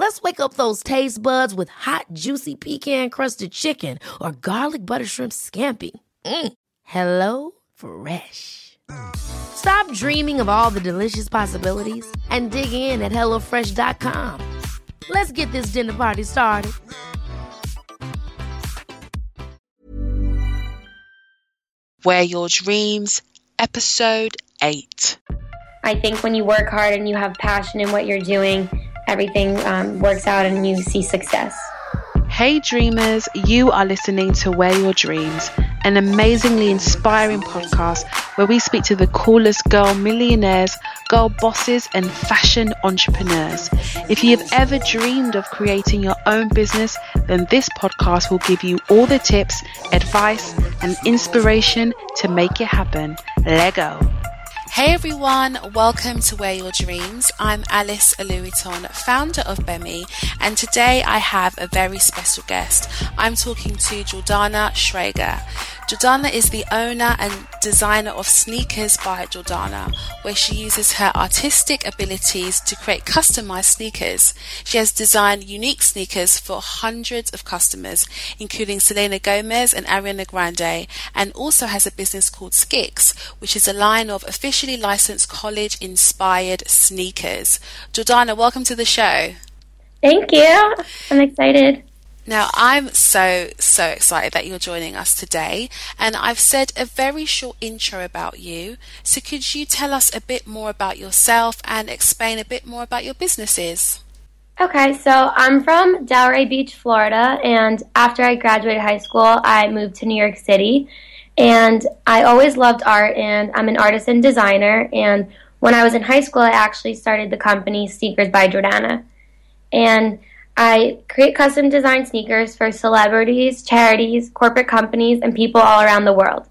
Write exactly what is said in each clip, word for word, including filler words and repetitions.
Let's wake up those taste buds with hot, juicy pecan-crusted chicken or garlic butter shrimp scampi. Mm. Hello Fresh. Stop dreaming of all the delicious possibilities and dig in at hello fresh dot com. Let's get this dinner party started. Wear Your Dreams, Episode eight. I think when you work hard and you have passion in what you're doing, everything um, works out and you see success. Hey dreamers, you are listening to Wear Your Dreams, an amazingly inspiring podcast where we speak to the coolest girl millionaires, girl bosses and fashion entrepreneurs. If you have ever dreamed of creating your own business, then this podcast will give you all the tips, advice and inspiration to make it happen. Lego. Hey everyone, welcome to Wear Your Dreams. I'm Alice Aluiton, founder of B E M I, and today I have a very special guest. I'm talking to Jordana Schrager. Jordana is the owner and designer of Sneakers by Jordana, where she uses her artistic abilities to create customized sneakers. She has designed unique sneakers for hundreds of customers, including Selena Gomez and Ariana Grande, and also has a business called Skix, which is a line of official licensed college-inspired sneakers. Jordana, welcome to the show. Thank you. I'm excited. Now, I'm so, so excited that you're joining us today. And I've said a very short intro about you. So could you tell us a bit more about yourself and explain a bit more about your businesses? Okay, so I'm from Delray Beach, Florida. And after I graduated high school, I moved to New York City. And I always loved art, and I'm an artist and designer. And when I was in high school, I actually started the company Sneakers by Jordana. And I create custom design sneakers for celebrities, charities, corporate companies, and people all around the world.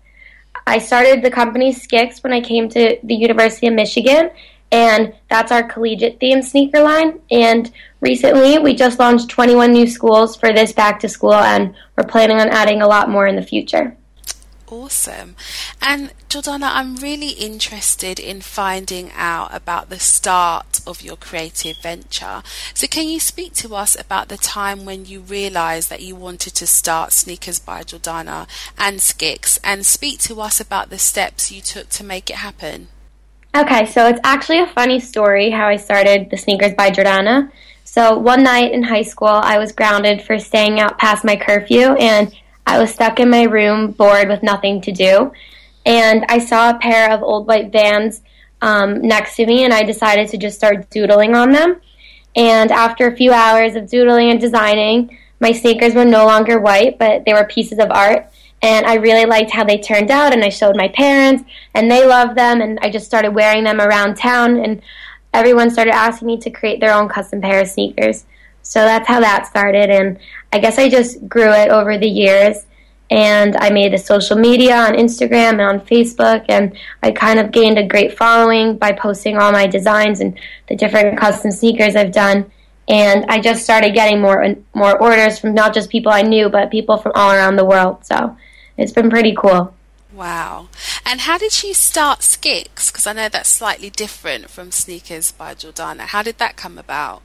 I started the company Skix when I came to the University of Michigan, and that's our collegiate themed sneaker line. And recently, we just launched twenty-one new schools for this back to school, and we're planning on adding a lot more in the future. Awesome. And Jordana, I'm really interested in finding out about the start of your creative venture. So can you speak to us about the time when you realized that you wanted to start Sneakers by Jordana and Skix, and speak to us about the steps you took to make it happen? Okay, so it's actually a funny story how I started the Sneakers by Jordana. So one night in high school, I was grounded for staying out past my curfew, and I was stuck in my room, bored with nothing to do, and I saw a pair of old white Vans um, next to me, and I decided to just start doodling on them. And after a few hours of doodling and designing, my sneakers were no longer white, but they were pieces of art, and I really liked how they turned out, and I showed my parents, and they loved them, and I just started wearing them around town, and everyone started asking me to create their own custom pair of sneakers. So that's how that started, and I guess I just grew it over the years, and I made a social media on Instagram and on Facebook, and I kind of gained a great following by posting all my designs and the different custom sneakers I've done, and I just started getting more more orders from not just people I knew, but people from all around the world, so it's been pretty cool. Wow. And how did you start Skix? Because I know that's slightly different from Sneakers by Jordana. How did that come about?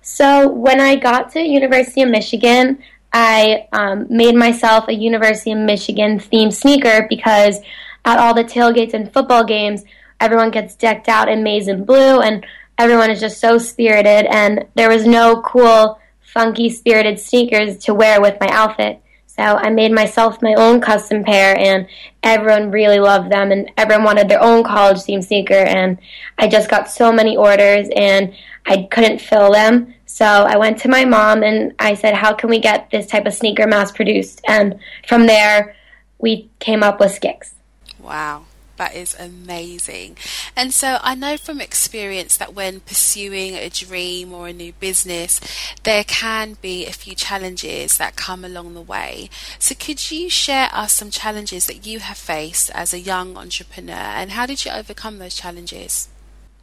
So when I got to University of Michigan, I um, made myself a University of Michigan themed sneaker because at all the tailgates and football games, everyone gets decked out in maize and blue, and everyone is just so spirited, and there was no cool, funky, spirited sneakers to wear with my outfit. So I made myself my own custom pair, and everyone really loved them, and everyone wanted their own college-themed sneaker, and I just got so many orders, and I couldn't fill them. So I went to my mom and I said, how can we get this type of sneaker mass produced? And from there, we came up with Skix. Wow. That is amazing. And so I know from experience that when pursuing a dream or a new business, there can be a few challenges that come along the way. So could you share us some challenges that you have faced as a young entrepreneur, and how did you overcome those challenges?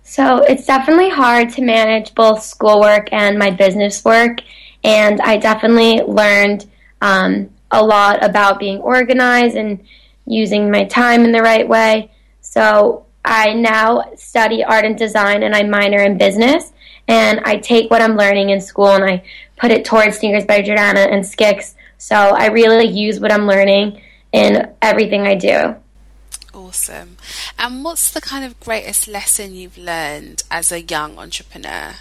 So it's definitely hard to manage both schoolwork and my business work, and I definitely learned um, a lot about being organized and using my time in the right way. So I now study art and design, and I minor in business, and I take what I'm learning in school and I put it towards Sneakers by Jordana and Skix. So I really use what I'm learning in everything I do. Awesome. And what's the kind of greatest lesson you've learned as a young entrepreneur?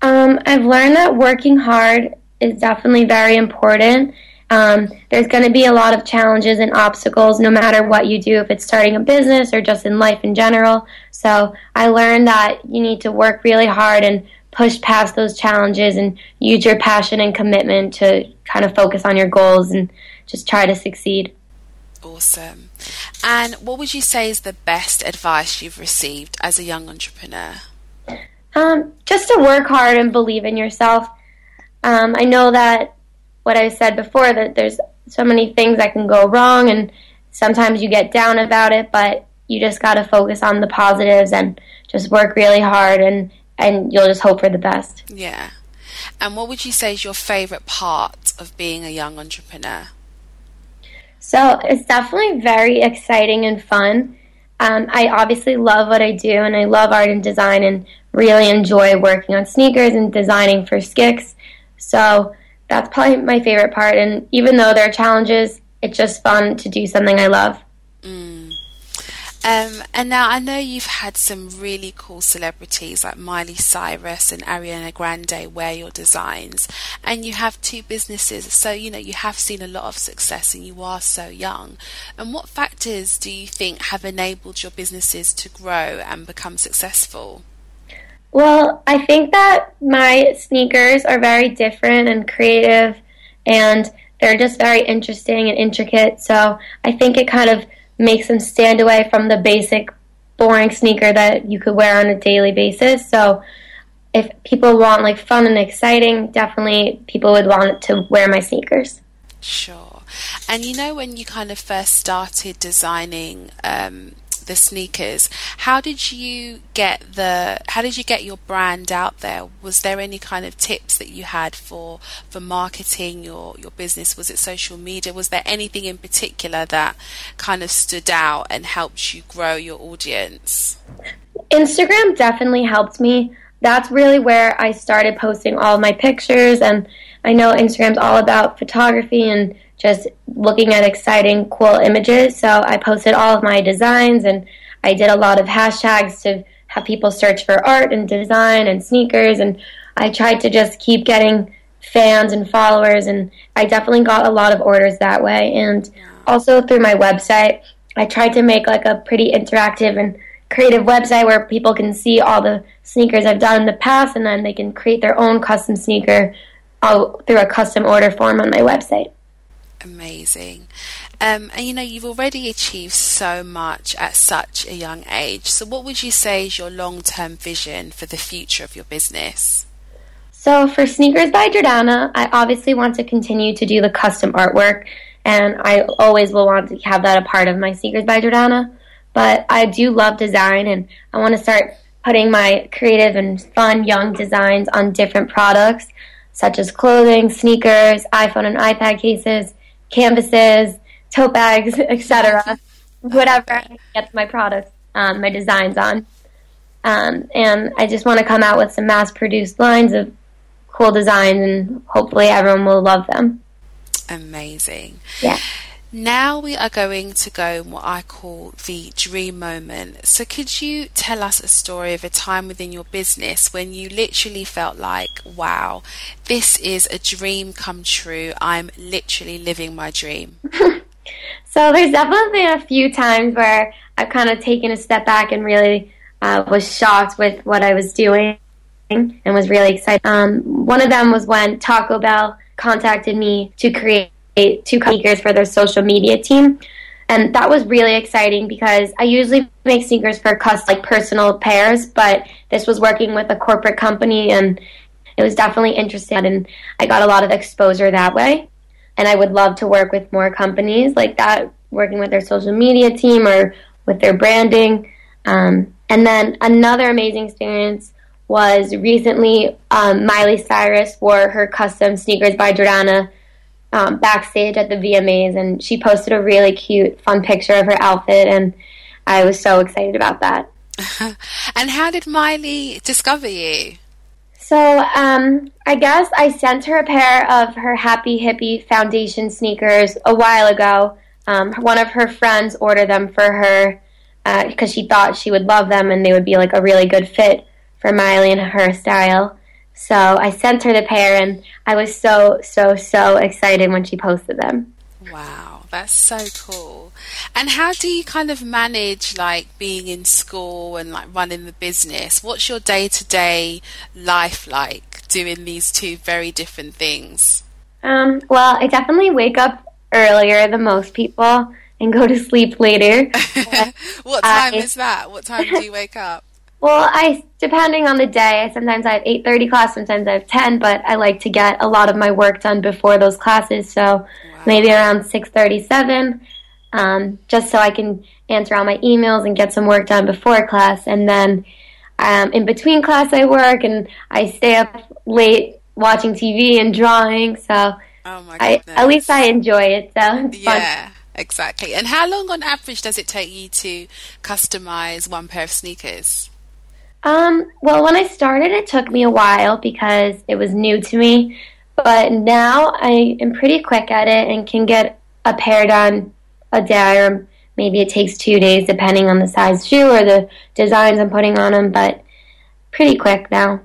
Um, I've learned that working hard is definitely very important. Um, there's going to be a lot of challenges and obstacles no matter what you do, if it's starting a business or just in life in general. So I learned that you need to work really hard and push past those challenges and use your passion and commitment to kind of focus on your goals and just try to succeed. Awesome. And what would you say is the best advice you've received as a young entrepreneur? Um, just to work hard and believe in yourself. Um, I know that what I said before, that there's so many things that can go wrong and sometimes you get down about it, but you just got to focus on the positives and just work really hard, and, and you'll just hope for the best. Yeah. And what would you say is your favorite part of being a young entrepreneur? So it's definitely very exciting and fun. Um, I obviously love what I do, and I love art and design and really enjoy working on sneakers and designing for Skix. So that's probably my favorite part. And even though there are challenges, it's just fun to do something I love. Mm. Um, and now I know you've had some really cool celebrities like Miley Cyrus and Ariana Grande wear your designs, and you have two businesses, so you know you have seen a lot of success and you are so young. And what factors do you think have enabled your businesses to grow and become successful? Well, I think that my sneakers are very different and creative, and they're just very interesting and intricate, so I think it kind of makes them stand away from the basic, boring sneaker that you could wear on a daily basis. So if people want like fun and exciting, definitely people would want to wear my sneakers. Sure. And you know, when you kind of first started designing um, the sneakers, how did you get the? How did you get your brand out there? Was there any kind of tips that you had for for marketing your your business? Was it social media? Was there anything in particular that kind of stood out and helped you grow your audience? Instagram definitely helped me. That's really where I started posting all my pictures, and I know Instagram's all about photography and just looking at exciting, cool images. So I posted all of my designs, and I did a lot of hashtags to have people search for art and design and sneakers, and I tried to just keep getting fans and followers, and I definitely got a lot of orders that way. And also through my website, I tried to make like a pretty interactive and creative website where people can see all the sneakers I've done in the past, and then they can create their own custom sneaker through a custom order form on my website. Amazing. Um, and you know, you've already achieved so much at such a young age. So what would you say is your long-term vision for the future of your business? So for Sneakers by Jordana, I obviously want to continue to do the custom artwork, and I always will want to have that a part of my Sneakers by Jordana. But I do love design, and I want to start putting my creative and fun young designs on different products, such as clothing, sneakers, iPhone and iPad cases, canvases, tote bags, et cetera. Whatever I get my products, um, my designs on. Um, and I just want to come out with some mass-produced lines of cool designs, and hopefully everyone will love them. Amazing. Yeah. Now we are going to go in what I call the dream moment. So could you tell us a story of a time within your business when you literally felt like, wow, this is a dream come true. I'm literally living my dream. So there's definitely been a few times where I've kind of taken a step back and really uh, was shocked with what I was doing and was really excited. Um, one of them was when Taco Bell contacted me to create two sneakers for their social media team. And that was really exciting because I usually make sneakers for customers, like personal pairs, but this was working with a corporate company, and it was definitely interesting. And I got a lot of exposure that way. And I would love to work with more companies like that, working with their social media team or with their branding. Um, and then another amazing experience was recently um, Miley Cyrus wore her custom Sneakers by Jordana um, backstage at the V M As, and she posted a really cute, fun picture of her outfit, and I was so excited about that. And how did Miley discover you? So um, I guess I sent her a pair of her Happy Hippie Foundation sneakers a while ago. Um, one of her friends ordered them for her because uh, she thought she would love them and they would be like a really good fit for Miley and her style. So I sent her the pair, and I was so, so, so excited when she posted them. Wow, that's so cool. And how do you kind of manage like being in school and like running the business? What's your day-to-day life like doing these two very different things? Um, well, I definitely wake up earlier than most people and go to sleep later. What time I, is that? What time do you wake up? Well, I depending on the day, sometimes I have eight thirty class, sometimes I have ten, but I like to get a lot of my work done before those classes, so wow. Maybe around six thirty, seven, um, just so I can answer all my emails and get some work done before class. And then um, in between class I work, and I stay up late watching T V and drawing, so... Oh my goodness. I, at least I enjoy it, so it's yeah, fun. Exactly. And how long on average does it take you to customize one pair of sneakers? Um, well, when I started, it took me a while because it was new to me. But now I am pretty quick at it and can get a pair done a day, or maybe it takes two days depending on the size shoe or the designs I'm putting on them, but pretty quick now.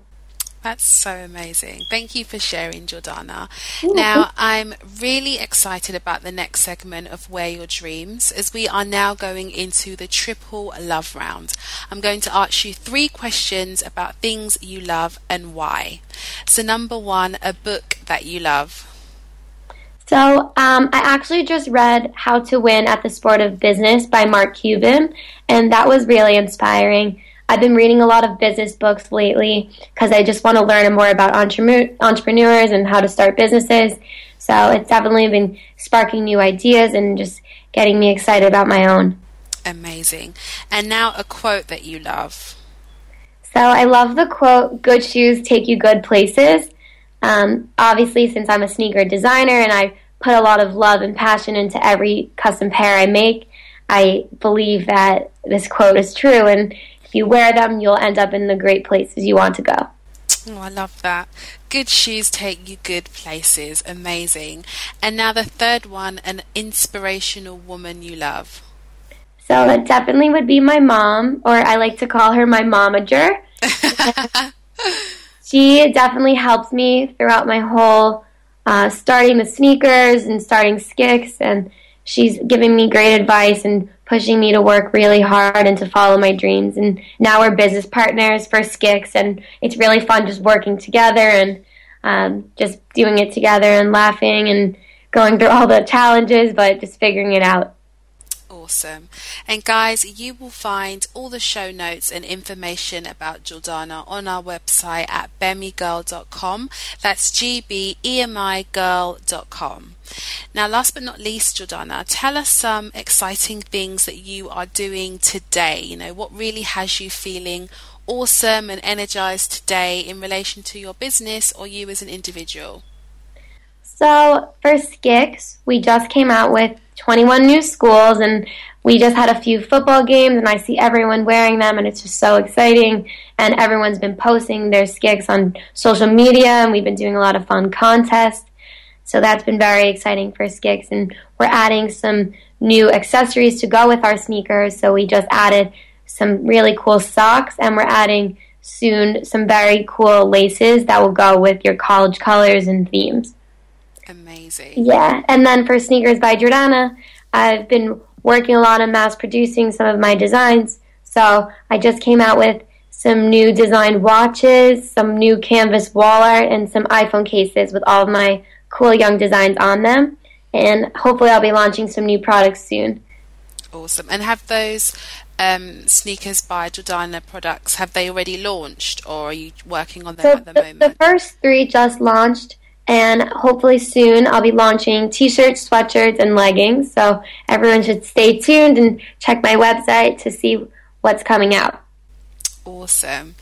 That's so amazing. Thank you for sharing, Jordana. Now, I'm really excited about the next segment of Wear Your Dreams, as we are now going into the triple love round. I'm going to ask you three questions about things you love and why. So number one, a book that you love. So um, I actually just read How to Win at the Sport of Business by Mark Cuban, and that was really inspiring. I've been reading a lot of business books lately because I just want to learn more about entre- entrepreneurs and how to start businesses. So it's definitely been sparking new ideas and just getting me excited about my own. Amazing. And now a quote that you love. So I love the quote, "Good shoes take you good places." Um, obviously, since I'm a sneaker designer and I put a lot of love and passion into every custom pair I make, I believe that this quote is true, and if you wear them, you'll end up in the great places you want to go. Oh, I love that. Good shoes take you good places. Amazing. And now the third one, an inspirational woman you love. So that definitely would be my mom, or I like to call her my momager. She definitely helped me throughout my whole uh, starting the sneakers and starting Skix, and she's giving me great advice and pushing me to work really hard and to follow my dreams. And now we're business partners for Skix, and it's really fun just working together and um, just doing it together and laughing and going through all the challenges, but just figuring it out. Awesome. And guys, you will find all the show notes and information about Jordana on our website at bemigirl dot com. That's G B E M I girl dot com. Now, last but not least, Jordana, tell us some exciting things that you are doing today. You know, what really has you feeling awesome and energized today in relation to your business or you as an individual? So for Skix, we just came out with twenty-one new schools, and we just had a few football games, and I see everyone wearing them, and it's just so exciting. And everyone's been posting their Skix on social media, and we've been doing a lot of fun contests. So that's been very exciting for Skix, and we're adding some new accessories to go with our sneakers. So we just added some really cool socks, and we're adding soon some very cool laces that will go with your college colors and themes. Amazing. Yeah, and then for Sneakers by Jordana, I've been working a lot on mass producing some of my designs. So I just came out with some new design watches, some new canvas wall art, and some iPhone cases with all of my cool young designs on them. And hopefully I'll be launching some new products soon. That's awesome. And have those um, Sneakers by Jordana products, have they already launched, or are you working on them so at the, the moment? The first three just launched, and hopefully soon I'll be launching T-shirts, sweatshirts, and leggings. So everyone should stay tuned and check my website to see what's coming out. Awesome.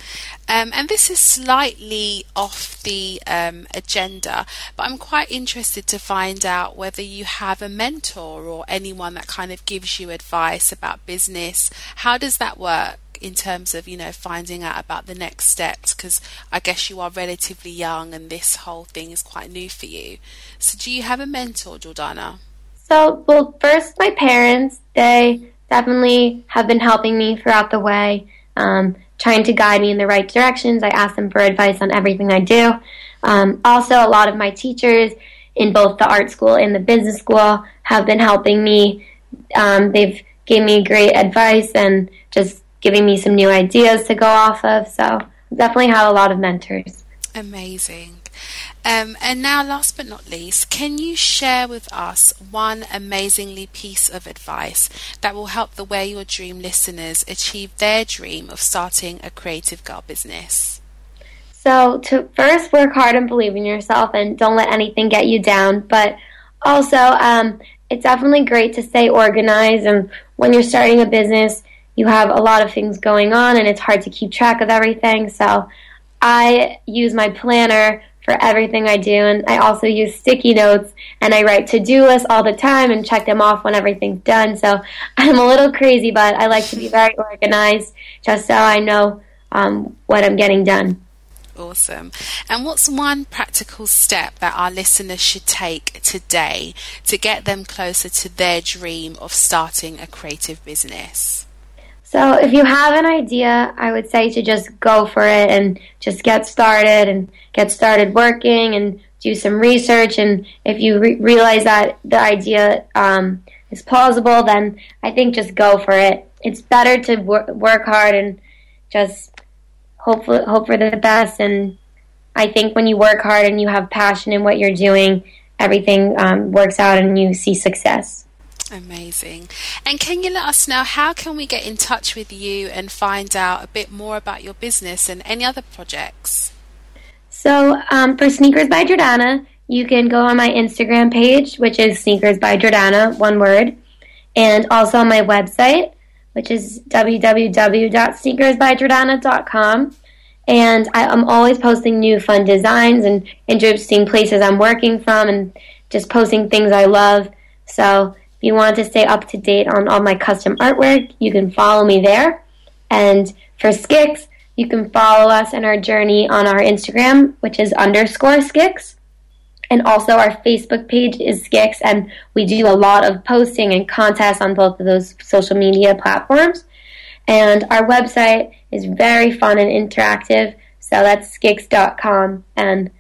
Um, and this is slightly off the um, agenda, but I'm quite interested to find out whether you have a mentor or anyone that kind of gives you advice about business. How does that work in terms of, you know, finding out about the next steps? Because I guess you are relatively young and this whole thing is quite new for you. So do you have a mentor, Jordana? So, well, first my parents, they definitely have been helping me throughout the way. Um, trying to guide me in the right directions. I ask them for advice on everything I do. Um, also, a lot of my teachers in both the art school and the business school have been helping me. Um, they've given me great advice and just giving me some new ideas to go off of. So definitely have a lot of mentors. Amazing. Um, and now, last but not least, can you share with us one amazingly piece of advice that will help the Wear Your Dream listeners achieve their dream of starting a creative girl business? So, to first work hard and believe in yourself, and don't let anything get you down. But also, um, it's definitely great to stay organized. And when you're starting a business, you have a lot of things going on, and it's hard to keep track of everything. So, I use my planner for everything I do, and I also use sticky notes, and I write to-do lists all the time and check them off when everything's done. So I'm a little crazy, but I like to be very organized just so I know um, what I'm getting done. Awesome. And what's one practical step that our listeners should take today to get them closer to their dream of starting a creative business? So if you have an idea, I would say to just go for it and just get started and get started working and do some research. And if you re- realize that the idea um, is plausible, then I think just go for it. It's better to wor- work hard and just hope for, hope for the best. And I think when you work hard and you have passion in what you're doing, everything um, works out and you see success. Amazing. And can you let us know, how can we get in touch with you and find out a bit more about your business and any other projects? So um, for Sneakers by Jordana, you can go on my Instagram page, which is Sneakers by Jordana, one word, and also on my website, which is w w w dot sneakers by jordana dot com. And I, I'm always posting new fun designs and interesting places I'm working from and just posting things I love. So you want to stay up to date on all my custom artwork, you can follow me there. And for Skix, you can follow us and our journey on our Instagram, which is underscore Skix. And also our Facebook page is Skix, and we do a lot of posting and contests on both of those social media platforms. And our website is very fun and interactive, so that's skix dot com. And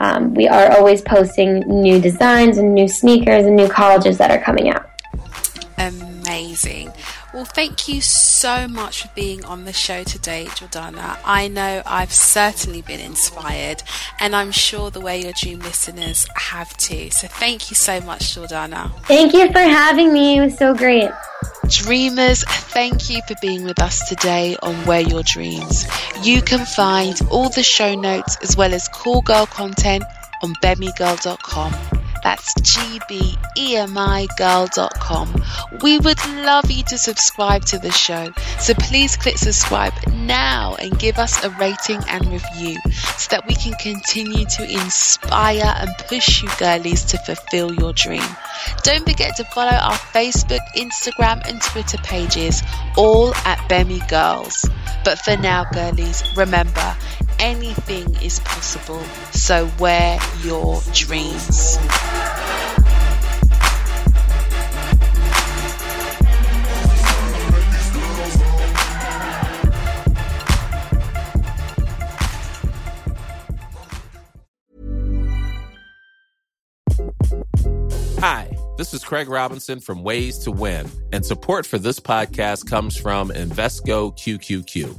Um, we are always posting new designs and new sneakers and new colleges that are coming out. Amazing. Well, thank you so much for being on the show today, Jordana. I know I've certainly been inspired, and I'm sure the Wear Your Dream listeners have too. So thank you so much, Jordana. Thank you for having me. It was so great. Dreamers, thank you for being with us today on Wear Your Dreams. You can find all the show notes as well as cool girl content on bemigirl dot com. That's G B E M I girl dot com. We would love you to subscribe to the show, so please click subscribe now and give us a rating and review so that we can continue to inspire and push you girlies to fulfill your dream. Don't forget to follow our Facebook, Instagram and Twitter pages, all at BEMIGirls. But for now, girlies, remember, anything is possible, so wear your dreams. Hi, this is Craig Robinson from Ways to Win, and support for this podcast comes from Invesco Q Q Q.